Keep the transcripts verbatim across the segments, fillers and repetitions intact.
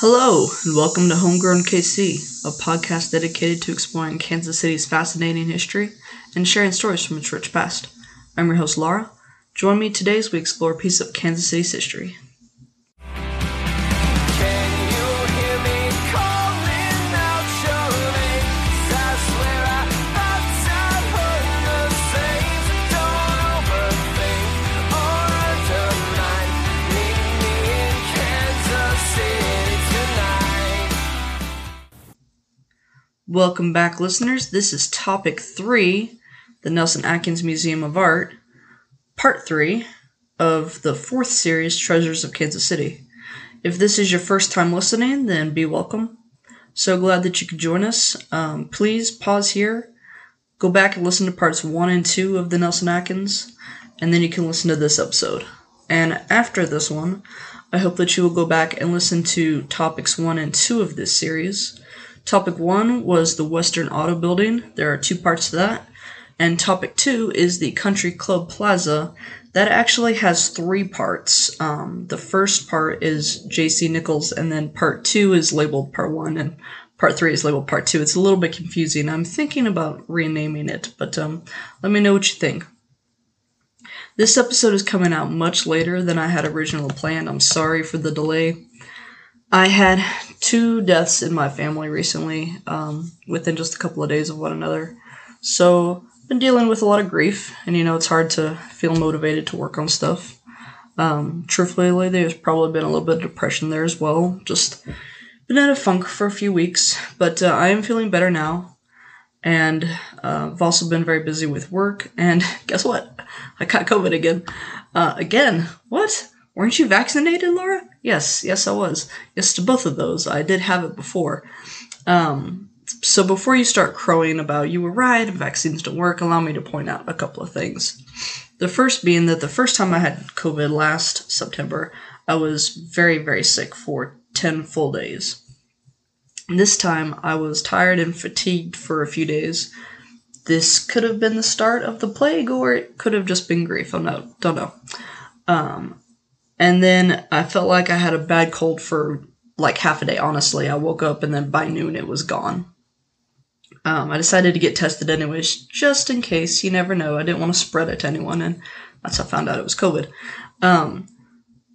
Hello, and welcome to Homegrown K C, a podcast dedicated to exploring Kansas City's fascinating history and sharing stories from its rich past. I'm your host, Laura. Join me today as we explore a piece of Kansas City's history. Welcome back, listeners. This is Topic three, the Nelson Atkins Museum of Art, Part three of the fourth series, Treasures of Kansas City. If this is your first time listening, then be welcome. So glad that you could join us. Um, please pause here, go back and listen to Parts one and two of the Nelson Atkins, and then you can listen to this episode. And after this one, I hope that you will go back and listen to Topics one and two of this series. Topic one was the Western Auto Building. There are two parts to that. And Topic two is the Country Club Plaza. That actually has three parts. Um, the first part is J C Nichols, and then Part two is labeled Part one, and Part three is labeled Part two. It's a little bit confusing. I'm thinking about renaming it, but um, let me know what you think. This episode is coming out much later than I had originally planned. I'm sorry for the delay. I had two deaths in my family recently, um, within just a couple of days of one another. So, I've been dealing with a lot of grief, and you know, it's hard to feel motivated to work on stuff. Um, truthfully, there's probably been a little bit of depression there as well. Just been in a funk for a few weeks, but uh, I am feeling better now. And uh, I've also been very busy with work, and guess what? I caught COVID again. Uh, again? What? Weren't you vaccinated, Laura? Yes, yes, I was. Yes, to both of those. I did have it before. Um, so before you start crowing about you were right, vaccines don't work, allow me to point out a couple of things. The first being that the first time I had COVID last September, I was very, very sick for ten full days. This time, I was tired and fatigued for a few days. This could have been the start of the plague, or it could have just been grief. I don't know. Um... And then I felt like I had a bad cold for like half a day, honestly. I woke up and then by noon it was gone. Um, I decided to get tested anyways, just in case. You never know. I didn't want to spread it to anyone, and that's how I found out it was COVID. Um,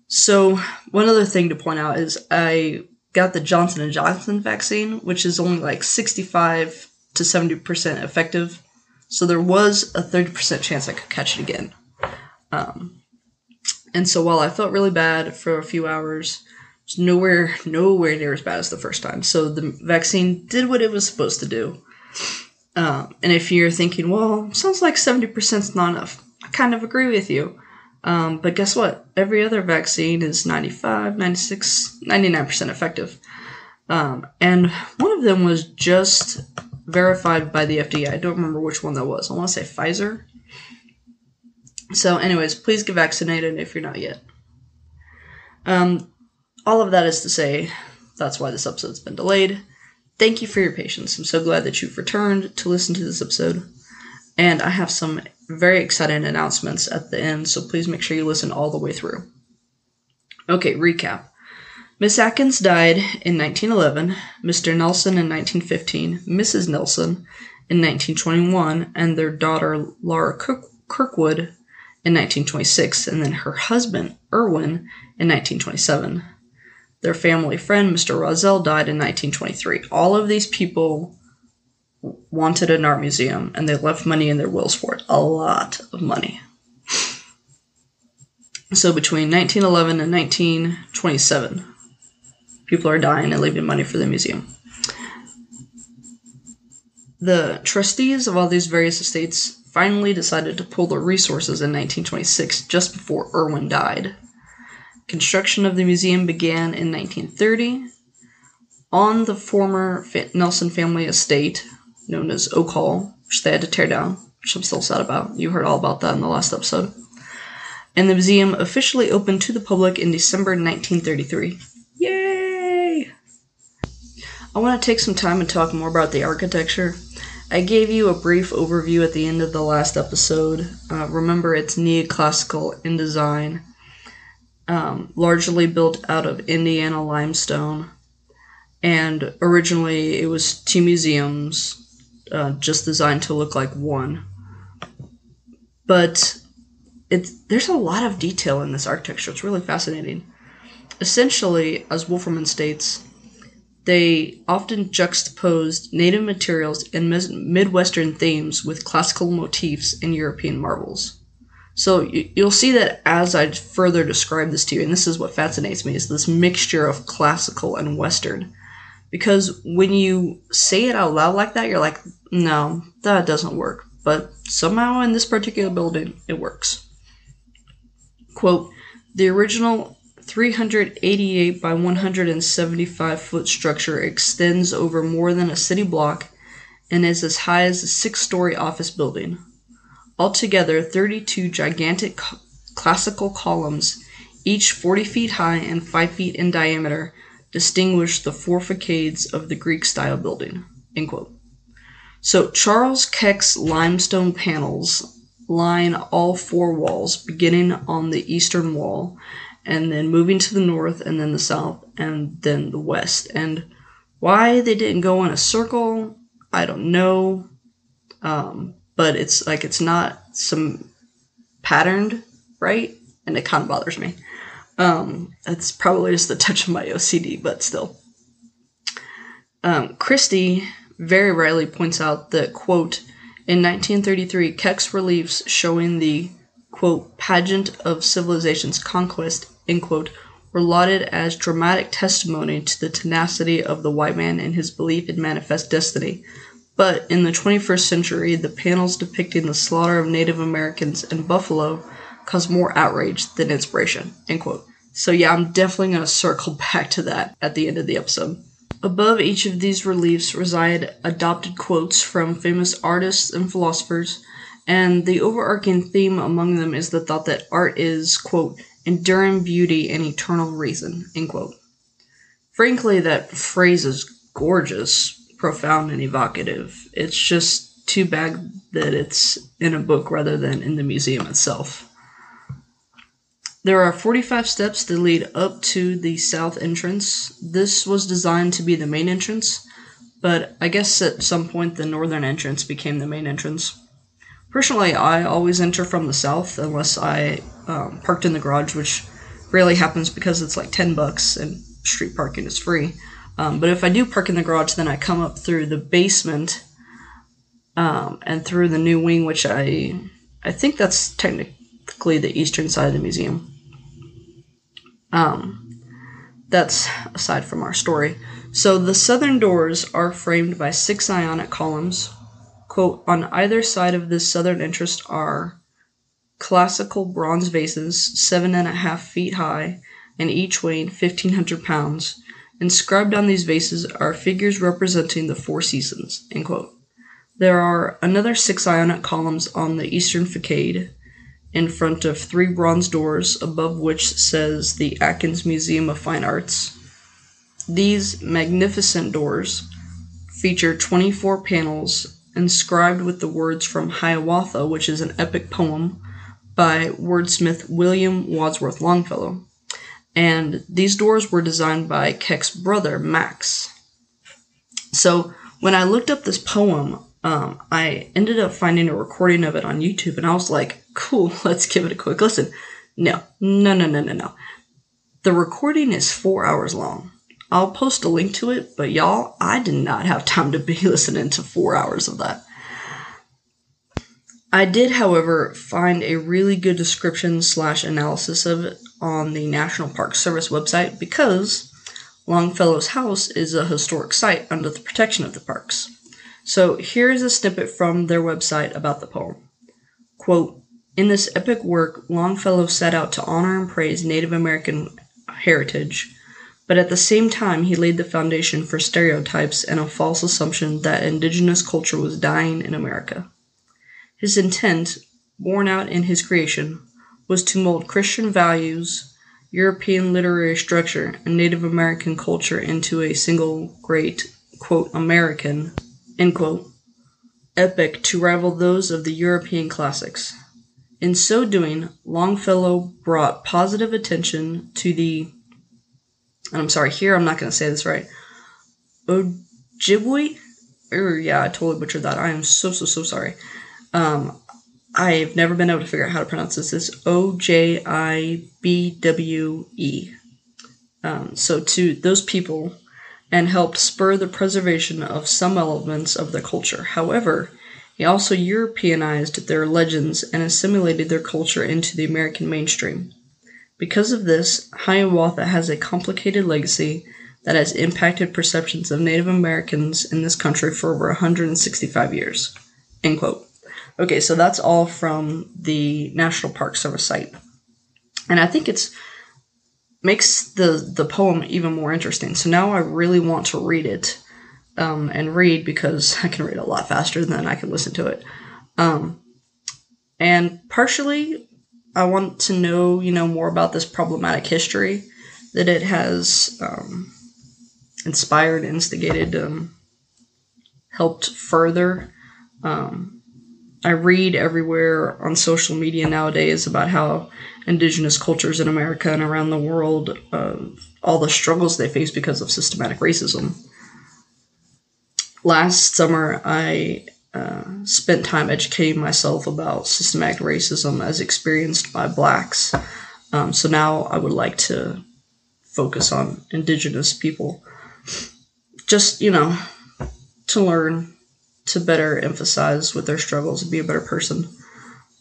so one other thing to point out is I got the Johnson and Johnson vaccine, which is only like sixty-five to seventy percent effective. So there was a thirty percent chance I could catch it again. Um And so while I felt really bad for a few hours, it's nowhere, nowhere near as bad as the first time. So the vaccine did what it was supposed to do. Uh, and if you're thinking, well, sounds like seventy percent is not enough, I kind of agree with you. Um, but guess what? Every other vaccine is ninety-five, ninety-six, ninety-nine percent effective. Um, and one of them was just verified by the F D A. I don't remember which one that was. I want to say Pfizer. So anyways, please get vaccinated if you're not yet. Um, all of that is to say, that's why this episode's been delayed. Thank you for your patience. I'm so glad that you've returned to listen to this episode. And I have some very exciting announcements at the end, so please make sure you listen all the way through. Okay, recap. Miss Atkins died in nineteen eleven, Mister Nelson in nineteen fifteen, Missus Nelson in nineteen twenty-one, and their daughter, Laura Kirk- Kirkwood, in nineteen twenty-six, and then her husband, Irwin, in nineteen twenty-seven. Their family friend, Mister Rosell, died in nineteen twenty-three. All of these people wanted an art museum, and they left money in their wills for it. A lot of money. So between nineteen eleven and nineteen twenty-seven, people are dying and leaving money for the museum. The trustees of all these various estates finally decided to pool their resources in nineteen twenty-six, just before Irwin died. Construction of the museum began in nineteen thirty on the former Nelson family estate, known as Oak Hall, which they had to tear down, which I'm still sad about. You heard all about that in the last episode. And the museum officially opened to the public in December nineteen thirty-three. Yay! I want to take some time and talk more about the architecture. I gave you a brief overview at the end of the last episode. Uh, remember, it's neoclassical in design, um, largely built out of Indiana limestone, and originally it was two museums, uh, just designed to look like one. But it's, there's a lot of detail in this architecture. It's really fascinating. Essentially, as Wolferman states, they often juxtaposed native materials and mis- Midwestern themes with classical motifs and European marbles. So you, you'll see that as I further describe this to you, and this is what fascinates me, is this mixture of classical and Western. Because when you say it out loud like that, you're like, no, that doesn't work. But somehow in this particular building, it works. Quote, the original three hundred eighty-eight by one hundred seventy-five foot structure extends over more than a city block and is as high as a six-story office building. Altogether, thirty-two gigantic classical columns, each forty feet high and five feet in diameter, distinguish the four facades of the Greek-style building. End quote. So Charles Keck's limestone panels line all four walls, beginning on the eastern wall, and then moving to the north, and then the south, and then the west. And why they didn't go in a circle, I don't know. Um, but it's like it's not some patterned, right? And it kind of bothers me. Um, it's probably just the touch of my O C D, but still. Um, Christy very rarely points out that, quote, in nineteen thirty-three, Keck's reliefs showing the, quote, pageant of civilization's conquest, end quote, were lauded as dramatic testimony to the tenacity of the white man and his belief in manifest destiny. But in the twenty-first century, the panels depicting the slaughter of Native Americans and buffalo caused more outrage than inspiration, end quote. So yeah, I'm definitely going to circle back to that at the end of the episode. Above each of these reliefs reside adopted quotes from famous artists and philosophers, and the overarching theme among them is the thought that art is, quote, enduring beauty and eternal reason, end quote. Frankly, that phrase is gorgeous, profound, and evocative. It's just too bad that it's in a book rather than in the museum itself. There are forty-five steps that lead up to the south entrance. This was designed to be the main entrance, but I guess at some point the northern entrance became the main entrance. Personally, I always enter from the south unless I um, parked in the garage, which rarely happens because it's like ten bucks and street parking is free. Um, but if I do park in the garage, then I come up through the basement um, and through the new wing, which I I think that's technically the eastern side of the museum. Um, that's aside from our story. So the southern doors are framed by six ionic columns. Quote, on either side of this southern entrance are classical bronze vases, seven and a half feet high, and each weighing fifteen hundred pounds. Inscribed on these vases are figures representing the four seasons, end quote. There are another six ionic columns on the eastern facade in front of three bronze doors, above which says the Atkins Museum of Fine Arts. These magnificent doors feature twenty-four panels inscribed with the words from Hiawatha, which is an epic poem by wordsmith William Wadsworth Longfellow. And these doors were designed by Keck's brother, Max. So when I looked up this poem, um, I ended up finding a recording of it on YouTube, and I was like, cool, let's give it a quick listen. No, no, no, no, no, no. The recording is four hours long. I'll post a link to it, but y'all, I did not have time to be listening to four hours of that. I did, however, find a really good description slash analysis of it on the National Park Service website, because Longfellow's house is a historic site under the protection of the parks. So here is a snippet from their website about the poem. Quote, in this epic work, Longfellow set out to honor and praise Native American heritage, but at the same time, he laid the foundation for stereotypes and a false assumption that indigenous culture was dying in America. His intent, borne out in his creation, was to mold Christian values, European literary structure, and Native American culture into a single great, quote, American, end quote, epic to rival those of the European classics. In so doing, Longfellow brought positive attention to the And I'm sorry, here I'm not going to say this right. Ojibwe? Or, yeah, I totally butchered that. I am so, so, so sorry. Um, I've never been able to figure out how to pronounce this. It's O J I B W E. Um, so to those people, and helped spur the preservation of some elements of their culture. However, he also Europeanized their legends and assimilated their culture into the American mainstream. Because of this, Hiawatha has a complicated legacy that has impacted perceptions of Native Americans in this country for over one hundred sixty-five years. End quote. Okay, so that's all from the National Park Service site. And I think it's makes the, the poem even more interesting. So now I really want to read it um, and read because I can read a lot faster than I can listen to it. Um, and partially, I want to know, you know, more about this problematic history that it has um, inspired, instigated, um, helped further. Um, I read everywhere on social media nowadays about how indigenous cultures in America and around the world, uh, all the struggles they face because of systematic racism. Last summer, I uh, spent time educating myself about systematic racism as experienced by blacks. Um, so now I would like to focus on indigenous people. Just, you know, to learn, to better emphasize with their struggles and be a better person.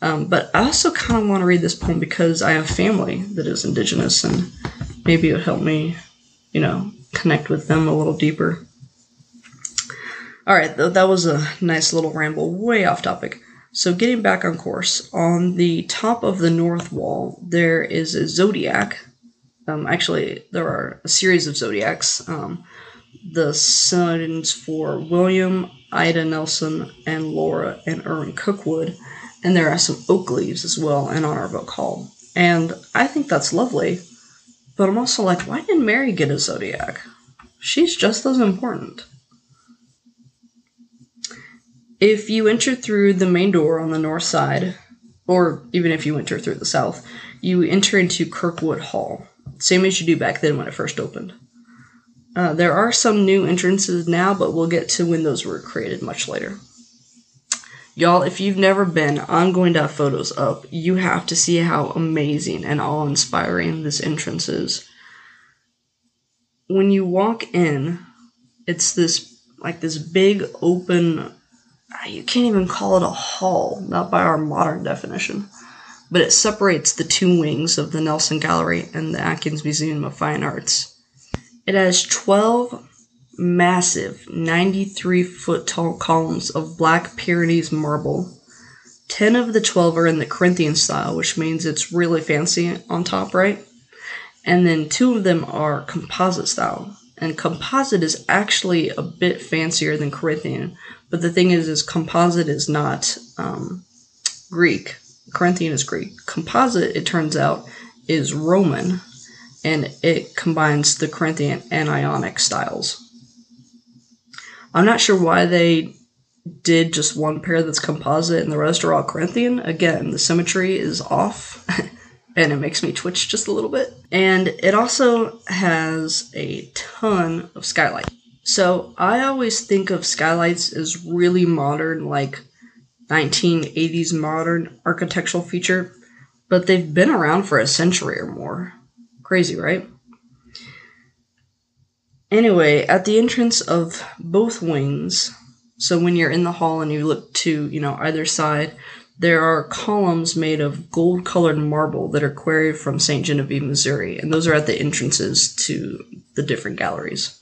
Um, but I also kind of want to read this poem because I have family that is indigenous, and maybe it would help me, you know, connect with them a little deeper. All right, th- that was a nice little ramble, way off topic. So getting back on course, on the top of the north wall, there is a zodiac. Um, actually, there are a series of zodiacs. Um, the signs for William, Ida Nelson, and Laura, and Irwin Cookwood, and there are some oak leaves as well in honor of Oak Hall. And I think that's lovely, but I'm also like, why didn't Mary get a zodiac? She's just as important. If you enter through the main door on the north side, or even if you enter through the south, you enter into Kirkwood Hall, same as you do back then when it first opened. Uh, there are some new entrances now, but we'll get to when those were created much later. Y'all, if you've never been, I'm going to have photos up. You have to see how amazing and awe-inspiring this entrance is. When you walk in, it's this, like this big open, you can't even call it a hall, not by our modern definition, but it separates the two wings of the Nelson Gallery and the Atkins Museum of Fine Arts. It has twelve massive ninety-three-foot-tall columns of black Pyrenees marble. Ten of the twelve are in the Corinthian style, which means it's really fancy on top right. And then two of them are composite style. And composite is actually a bit fancier than Corinthian. But the thing is, is composite is not um, Greek. Corinthian is Greek. Composite, it turns out, is Roman. And it combines the Corinthian and Ionic styles. I'm not sure why they did just one pair that's composite and the rest are all Corinthian. Again, the symmetry is off, and it makes me twitch just a little bit. And it also has a ton of skylights. So I always think of skylights as really modern, like nineteen eighties modern architectural feature, but they've been around for a century or more. Crazy, right? Anyway, at the entrance of both wings, so when you're in the hall and you look to, you know, either side, there are columns made of gold-colored marble that are quarried from Saint Genevieve, Missouri, and those are at the entrances to the different galleries.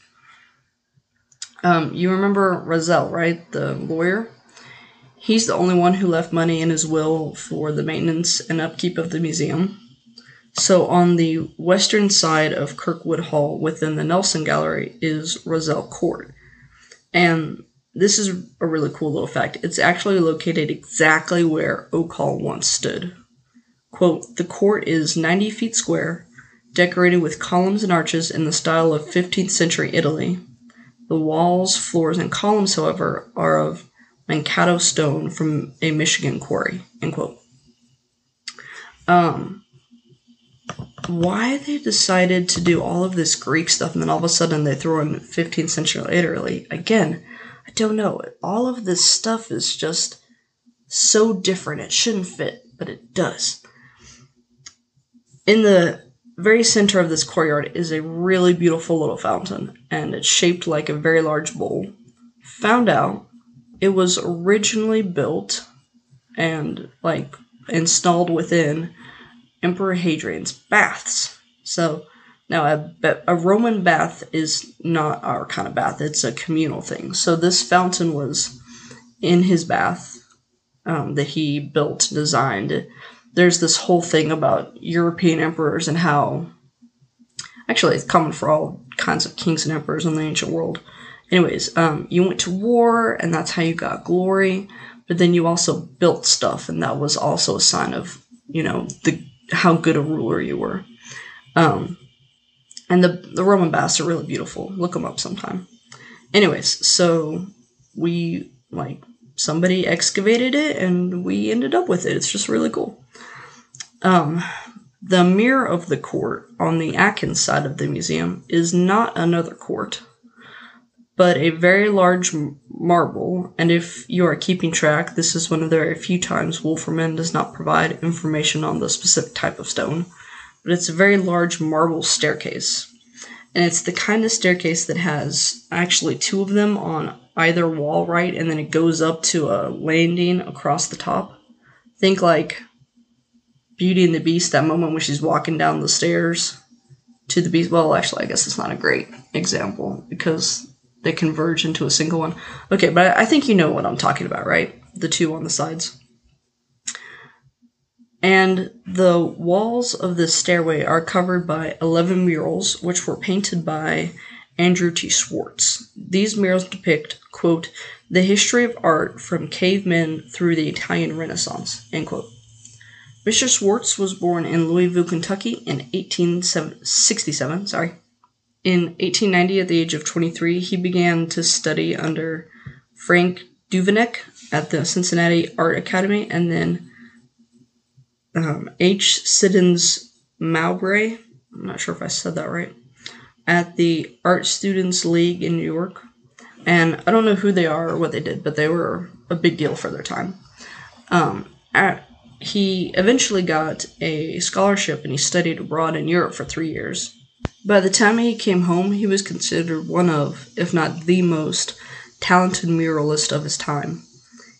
Um, you remember Rosell, right? The lawyer? He's the only one who left money in his will for the maintenance and upkeep of the museum. So on the western side of Kirkwood Hall within the Nelson Gallery is Rosell Court. And this is a really cool little fact. It's actually located exactly where Oak Hall once stood. Quote, the court is ninety feet square, decorated with columns and arches in the style of fifteenth century Italy. The walls, floors, and columns, however, are of Mankato stone from a Michigan quarry. End quote. Um... why they decided to do all of this Greek stuff and then all of a sudden they throw in fifteenth century Italy again, I don't know. All of this stuff is just so different. It shouldn't fit, but it does. In the very center of this courtyard is a really beautiful little fountain, and it's shaped like a very large bowl. Found out it was originally built and like installed within Emperor Hadrian's baths. So now a, a Roman bath is not our kind of bath. It's a communal thing. So this fountain was in his bath um, that he built, designed. There's this whole thing about European emperors and how, actually it's common for all kinds of kings and emperors in the ancient world. Anyways, um, you went to war and that's how you got glory, but then you also built stuff and that was also a sign of, you know, the how good a ruler you were. Um, and the, the Roman baths are really beautiful. Look them up sometime. Anyways, so we, like, somebody excavated it and we ended up with it. It's just really cool. Um, the mirror of the court on the Atkins side of the museum is not another court, but a very large marble. And if you are keeping track, this is one of the very few times Wolferman does not provide information on the specific type of stone, but it's a very large marble staircase. And it's the kind of staircase that has actually two of them on either wall, right? And then it goes up to a landing across the top. Think like Beauty and the Beast, that moment when she's walking down the stairs to the beast. Well, actually, I guess it's not a great example because they converge into a single one. Okay, but I think you know what I'm talking about, right? The two on the sides. And the walls of this stairway are covered by eleven murals, which were painted by Andrew T. Schwartz. These murals depict, quote, the history of art from cavemen through the Italian Renaissance, end quote. Mister Schwartz was born in Louisville, Kentucky in eighteen sixty-seven, sorry. In eighteen ninety, at the age of twenty-three, he began to study under Frank Duvenick at the Cincinnati Art Academy, and then um, H. Siddons Mowbray, I'm not sure if I said that right, at the Art Students League in New York. And I don't know who they are or what they did, but they were a big deal for their time. Um, at, he eventually got a scholarship, and he studied abroad in Europe for three years. By the time he came home, he was considered one of, if not the most, talented muralist of his time.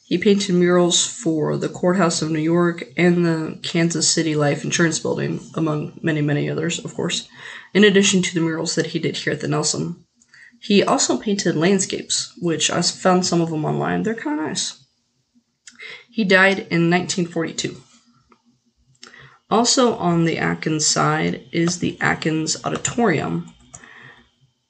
He painted murals for the Courthouse of New York and the Kansas City Life Insurance Building, among many, many others, of course, in addition to the murals that he did here at the Nelson. He also painted landscapes, which I found some of them online. They're kind of nice. He died in nineteen forty-two. Also on the Atkins side is the Atkins Auditorium.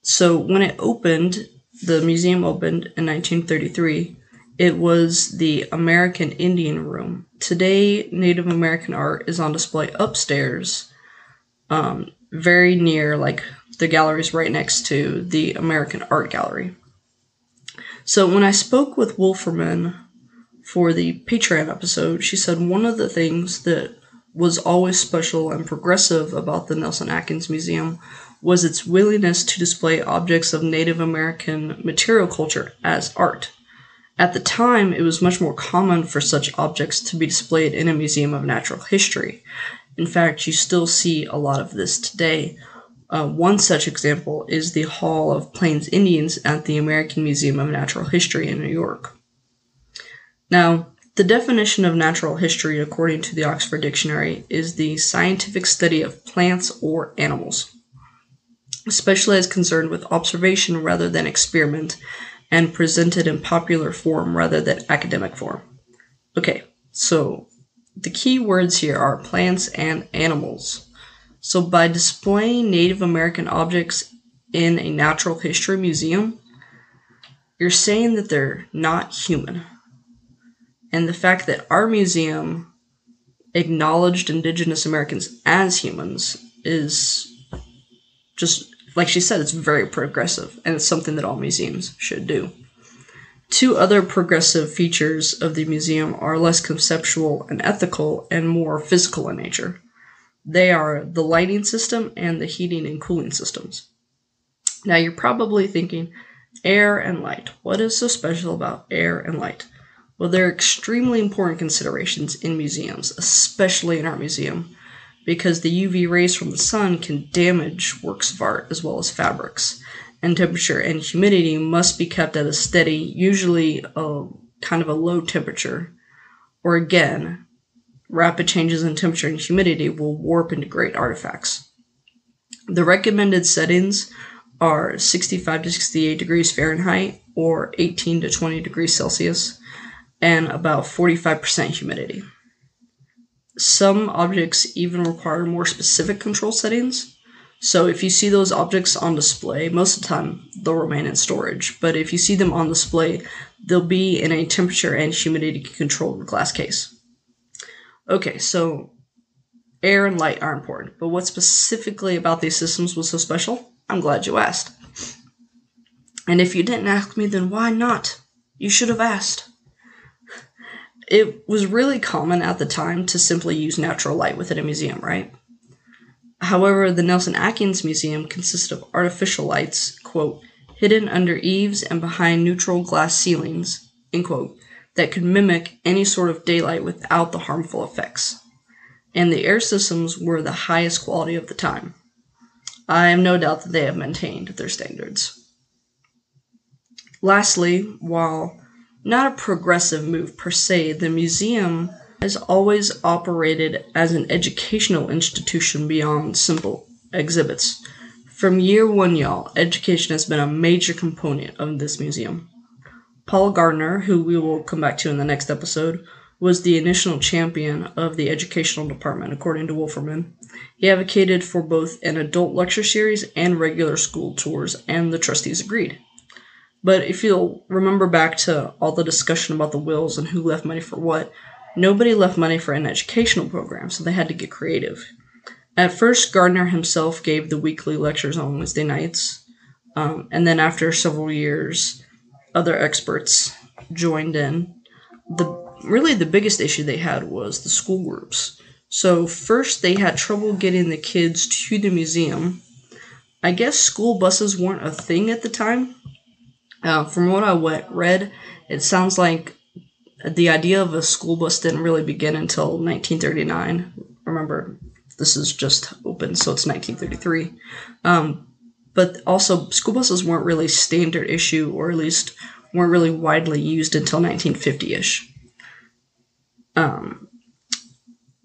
So when it opened, the museum opened in nineteen thirty-three, it was the American Indian Room. Today, Native American art is on display upstairs, um, very near, like, the galleries right next to the American Art Gallery. So when I spoke with Wolferman for the Patreon episode, she said one of the things that was always special and progressive about the Nelson Atkins Museum was its willingness to display objects of Native American material culture as art. At the time, it was much more common for such objects to be displayed in a museum of natural history. In fact, you still see a lot of this today. Uh, one such example is the Hall of Plains Indians at the American Museum of Natural History in New York. Now, the definition of natural history, according to the Oxford Dictionary, is the scientific study of plants or animals, especially as concerned with observation rather than experiment, and presented in popular form rather than academic form. Okay, so the key words here are plants and animals. So by displaying Native American objects in a natural history museum, you're saying that they're not human. And the fact that our museum acknowledged Indigenous Americans as humans is just, like she said, it's very progressive, and it's something that all museums should do. Two other progressive features of the museum are less conceptual and ethical and more physical in nature. They are the lighting system and the heating and cooling systems. Now you're probably thinking, air and light. What is so special about air and light? Well, they're extremely important considerations in museums, especially in our museum, because the U V rays from the sun can damage works of art as well as fabrics. And temperature and humidity must be kept at a steady, usually a, kind of a low temperature, or again, rapid changes in temperature and humidity will warp and degrade artifacts. The recommended settings are sixty-five to sixty-eight degrees Fahrenheit or eighteen to twenty degrees Celsius and about forty-five percent humidity. Some objects even require more specific control settings. So if you see those objects on display, most of the time they'll remain in storage, but if you see them on display, they'll be in a temperature and humidity controlled glass case. Okay, so air and light are important, but what specifically about these systems was so special? I'm glad you asked. And if you didn't ask me, then why not? You should have asked. It was really common at the time to simply use natural light within a museum, right? However, the Nelson Atkins Museum consisted of artificial lights, quote, hidden under eaves and behind neutral glass ceilings, end quote, that could mimic any sort of daylight without the harmful effects. And the air systems were the highest quality of the time. I have no doubt that they have maintained their standards. Lastly, while not a progressive move per se, the museum has always operated as an educational institution beyond simple exhibits. From year one, y'all, education has been a major component of this museum. Paul Gardner, who we will come back to in the next episode, was the initial champion of the educational department, according to Wolferman. He advocated for both an adult lecture series and regular school tours, and the trustees agreed. But if you'll remember back to all the discussion about the wills and who left money for what, nobody left money for an educational program, so they had to get creative. At first, Gardner himself gave the weekly lectures on Wednesday nights, um, and then after several years, other experts joined in. The Really, the biggest issue they had was the school groups. So first, they had trouble getting the kids to the museum. I guess school buses weren't a thing at the time. Uh, from what I read, it sounds like the idea of a school bus didn't really begin until nineteen thirty-nine. Remember, this is just open, so it's nineteen thirty-three. Um, but also, school buses weren't really standard issue, or at least weren't really widely used until nineteen fifty-ish. Um,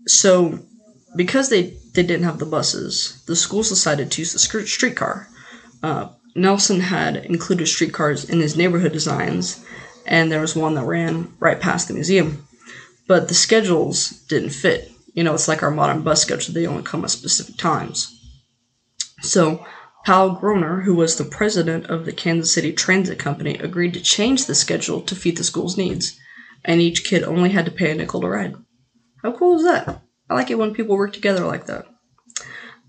so because they, they didn't have the buses, the schools decided to use the streetcar. Uh, Nelson had included streetcars in his neighborhood designs, and there was one that ran right past the museum. But the schedules didn't fit. You know, it's like our modern bus schedule. They only come at specific times. So Pal Groner, who was the president of the Kansas City Transit Company, agreed to change the schedule to fit the school's needs. And each kid only had to pay a nickel to ride. How cool is that? I like it when people work together like that.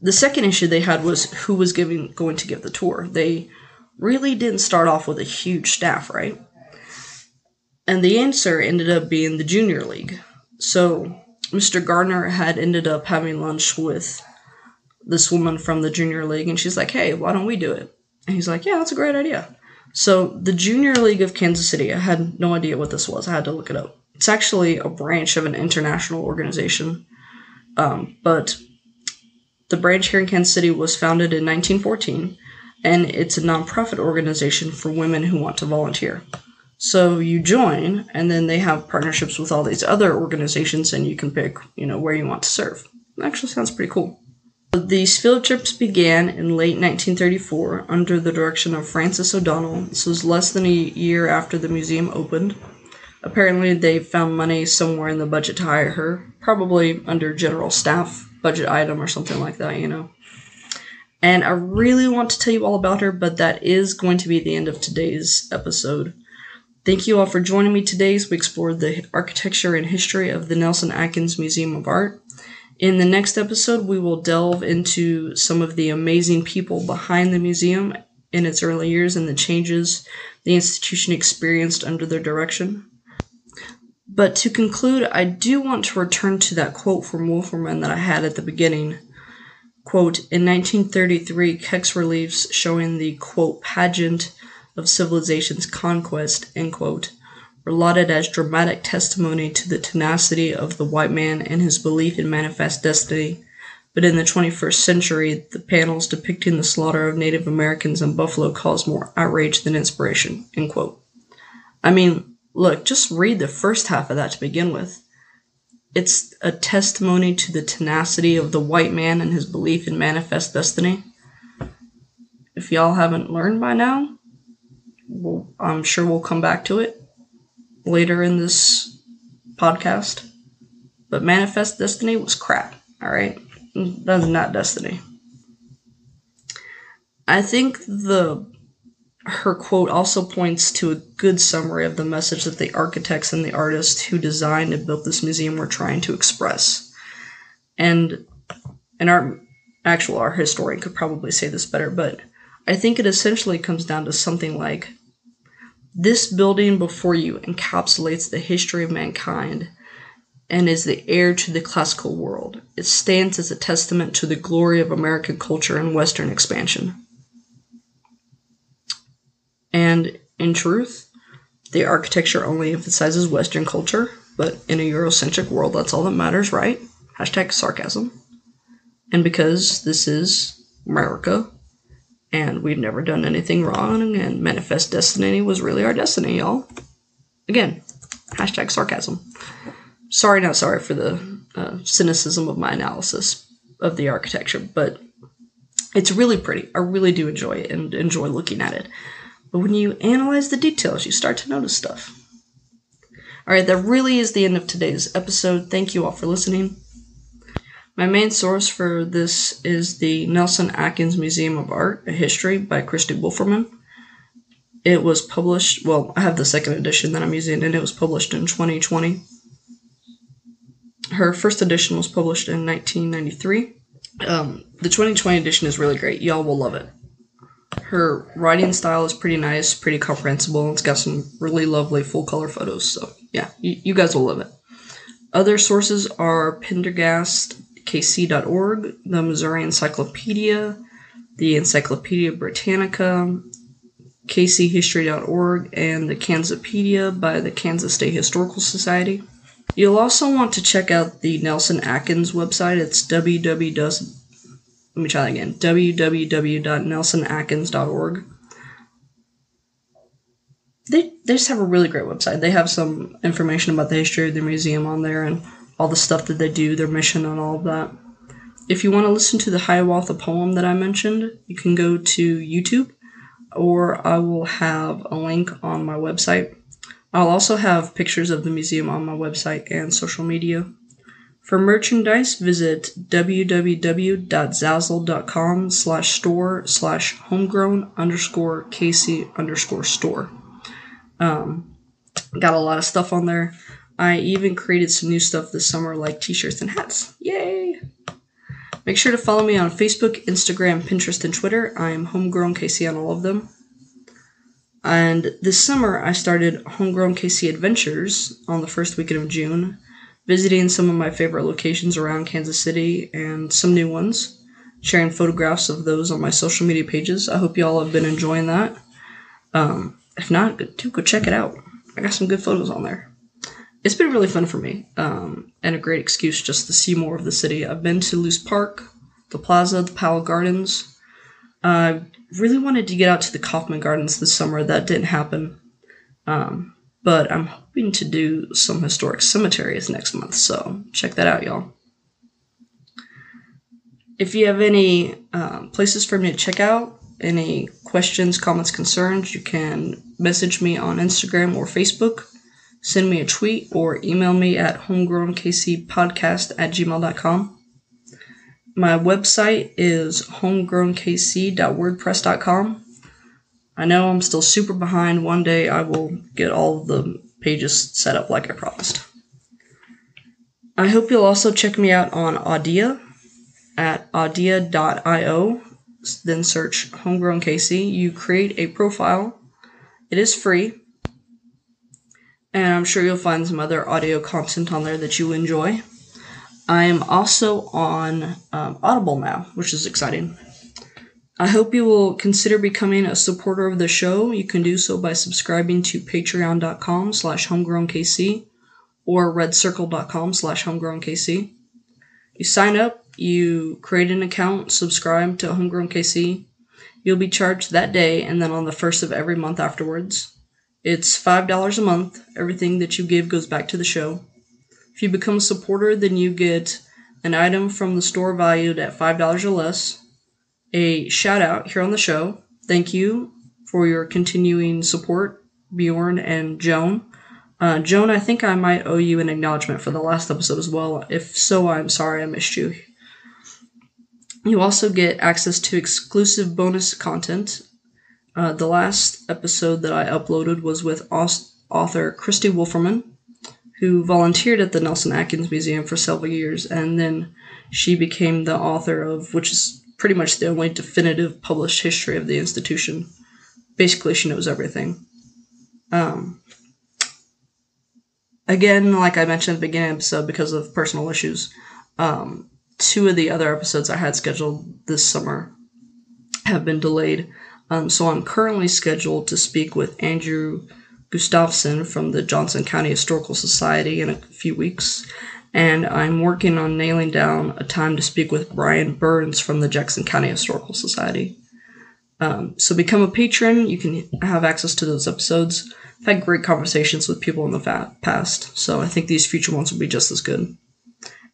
The second issue they had was who was giving going to give the tour. They really didn't start off with a huge staff, right? And the answer ended up being the Junior League. So Mister Gardner had ended up having lunch with this woman from the Junior League, and she's like, hey, why don't we do it? And he's like, yeah, that's a great idea. So the Junior League of Kansas City, I had no idea what this was. I had to look it up. It's actually a branch of an international organization. Um, but the branch here in Kansas City was founded in nineteen fourteen, and it's a nonprofit organization for women who want to volunteer. So you join, and then they have partnerships with all these other organizations, and you can pick, you know, where you want to serve. It actually sounds pretty cool. These field trips began in late nineteen thirty-four under the direction of Frances O'Donnell. This was less than a year after the museum opened. Apparently, they found money somewhere in the budget to hire her, probably under general staff budget item or something like that, you know. And I really want to tell you all about her, but that is going to be the end of today's episode. Thank you all for joining me today as we explored the architecture and history of the Nelson Atkins Museum of Art. In the next episode, we will delve into some of the amazing people behind the museum in its early years and the changes the institution experienced under their direction. But to conclude, I do want to return to that quote from Wolferman that I had at the beginning. Quote, in nineteen thirty-three, Keck's reliefs showing the, quote, pageant of civilization's conquest, end quote, were lauded as dramatic testimony to the tenacity of the white man and his belief in manifest destiny. But in the twenty-first century, the panels depicting the slaughter of Native Americans in Buffalo caused more outrage than inspiration, end quote. I mean, look, just read the first half of that to begin with. It's a testimony to the tenacity of the white man and his belief in manifest destiny. If y'all haven't learned by now, we'll, I'm sure we'll come back to it later in this podcast. But manifest destiny was crap, all right? That's not destiny. I think the her quote also points to a good summary of the message that the architects and the artists who designed and built this museum were trying to express. And an art, actual art historian could probably say this better, but I think it essentially comes down to something like, this building before you encapsulates the history of mankind and is the heir to the classical world. It stands as a testament to the glory of American culture and Western expansion. And in truth, the architecture only emphasizes Western culture, but in a Eurocentric world, that's all that matters, right? Hashtag sarcasm. And because this is America, and we've never done anything wrong, and manifest destiny was really our destiny, y'all. Again, hashtag sarcasm. Sorry, not sorry for the uh, cynicism of my analysis of the architecture, but it's really pretty. I really do enjoy it and enjoy looking at it. But when you analyze the details, you start to notice stuff. All right, that really is the end of today's episode. Thank you all for listening. My main source for this is the Nelson Atkins Museum of Art, A History by Christy Wolferman. It was published, well, I have the second edition that I'm using, and it was published in twenty twenty. Her first edition was published in nineteen ninety-three. Um, the twenty twenty edition is really great. Y'all will love it. Her writing style is pretty nice, pretty comprehensible, and it's got some really lovely full-color photos. So, yeah, you, you guys will love it. Other sources are Pendergast K C dot org, the Missouri Encyclopedia, the Encyclopedia Britannica, K C History dot org, and the Kansapedia by the Kansas State Historical Society. You'll also want to check out the Nelson Atkins website. It's www. Let me try that again, www dot nelson atkins dot org. They, they just have a really great website. They have some information about the history of the museum on there and all the stuff that they do, their mission and all of that. If you want to listen to the Hiawatha poem that I mentioned, you can go to YouTube, or I will have a link on my website. I'll also have pictures of the museum on my website and social media. For merchandise, visit www.zazzle.com slash store slash homegrown underscore KC underscore store. Um, got a lot of stuff on there. I even created some new stuff this summer, like t-shirts and hats. Yay! Make sure to follow me on Facebook, Instagram, Pinterest, and Twitter. I am Homegrown K C on all of them. And this summer, I started Homegrown K C Adventures on the first weekend of June, visiting some of my favorite locations around Kansas City and some new ones, sharing photographs of those on my social media pages. I hope y'all have been enjoying that. Um, if not, do go check it out. I got some good photos on there. It's been really fun for me, um, and a great excuse just to see more of the city. I've been to Luce Park, the Plaza, the Powell Gardens. I uh, really wanted to get out to the Kaufman Gardens this summer. That didn't happen. Um... But I'm hoping to do some historic cemeteries next month, so check that out, y'all. If you have any um, places for me to check out, any questions, comments, concerns, you can message me on Instagram or Facebook, send me a tweet, or email me at homegrownkcpodcast at gmail dot com. My website is homegrownkc dot wordpress dot com. I know I'm still super behind. One day I will get all of the pages set up like I promised. I hope you'll also check me out on Audia at audia dot io. Then search Homegrown K C. You create a profile. It is free. and I'm sure you'll find some other audio content on there that you enjoy. I am also on um, Audible now, which is exciting. I hope you will consider becoming a supporter of the show. You can do so by subscribing to patreon.com slash homegrownkc or redcircle.com slash homegrownkc. You sign up, you create an account, subscribe to Homegrown K C. You'll be charged that day and then on the first of every month afterwards. It's five dollars a month. Everything that you give goes back to the show. If you become a supporter, then you get an item from the store valued at five dollars or less, a shout out here on the show. Thank you for your continuing support, Bjorn and Joan. Uh, Joan, I think I might owe you an acknowledgement for the last episode as well. If so, I'm sorry I missed you. You also get access to exclusive bonus content. Uh, the last episode that I uploaded was with aus- author Christy Wolferman, who volunteered at the Nelson Atkins Museum for several years, and then she became the author of, which is pretty much the only definitive published history of the institution. Basically, she knows everything. Um, again, like I mentioned at the beginning of the episode, because of personal issues, um, two of the other episodes I had scheduled this summer have been delayed. Um, so I'm currently scheduled to speak with Andrew Gustafson from the Johnson County Historical Society in a few weeks, and I'm working on nailing down a time to speak with Brian Burns from the Jackson County Historical Society. Um, so become a patron. You can have access to those episodes. I've had great conversations with people in the fa- past, so I think these future ones will be just as good.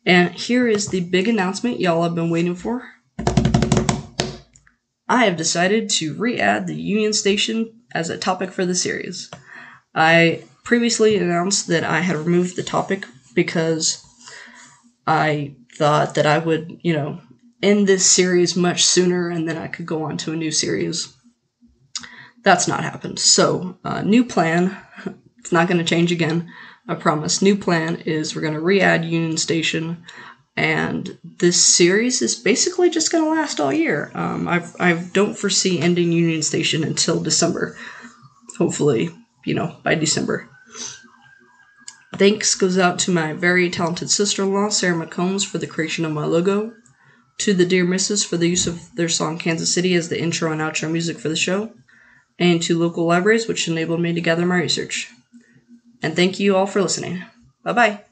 And here is the big announcement y'all have been waiting for. I have decided to re-add the Union Station as a topic for the series. I previously announced that I had removed the topic because I thought that I would, you know, end this series much sooner and then I could go on to a new series. That's not happened. So, uh, new plan. It's not going to change again. I promise. New plan is we're going to re-add Union Station, and this series is basically just going to last all year. Um, I've, I don't foresee ending Union Station until December. Hopefully, you know, by December. Thanks goes out to my very talented sister-in-law, Sarah McCombs, for the creation of my logo, to the Dear Misses for the use of their song Kansas City as the intro and outro music for the show, and to local libraries, which enabled me to gather my research. And thank you all for listening. Bye-bye.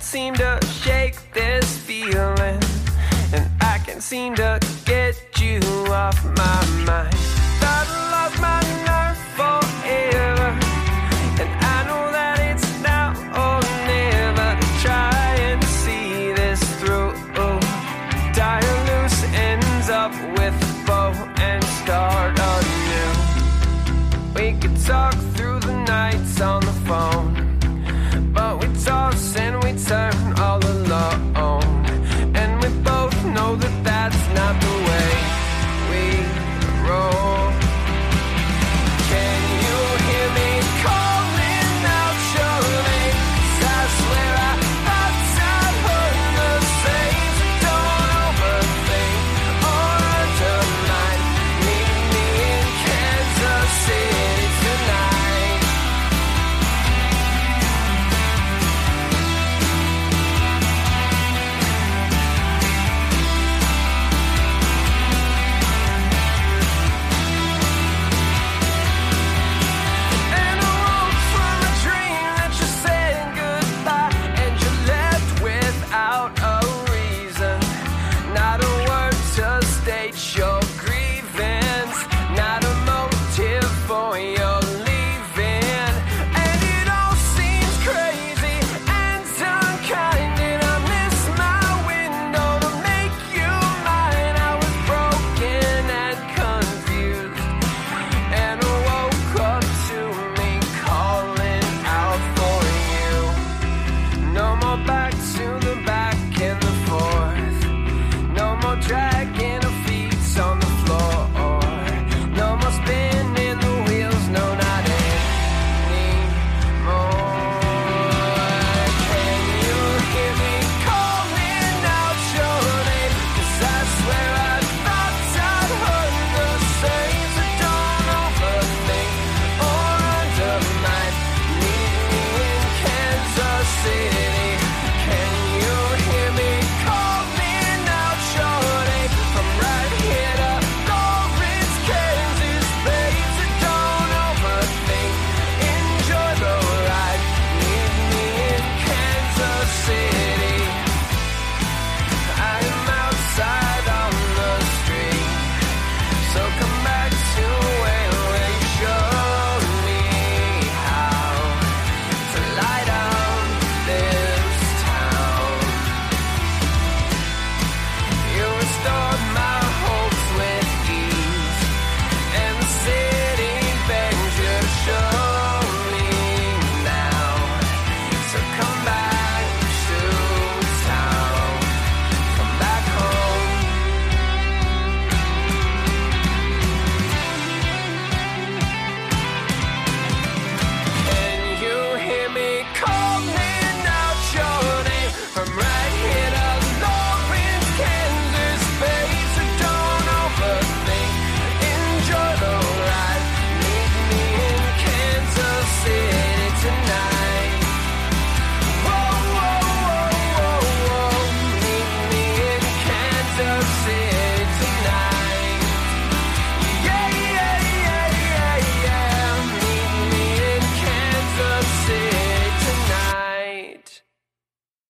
Seem to shake this feeling, and I can't seem to get you off my mind. Thought I lost my nerve forever, and I know that it's now or never to try and see this through. Tying loose ends up with a bow and start anew. We could talk through the nights on the phone.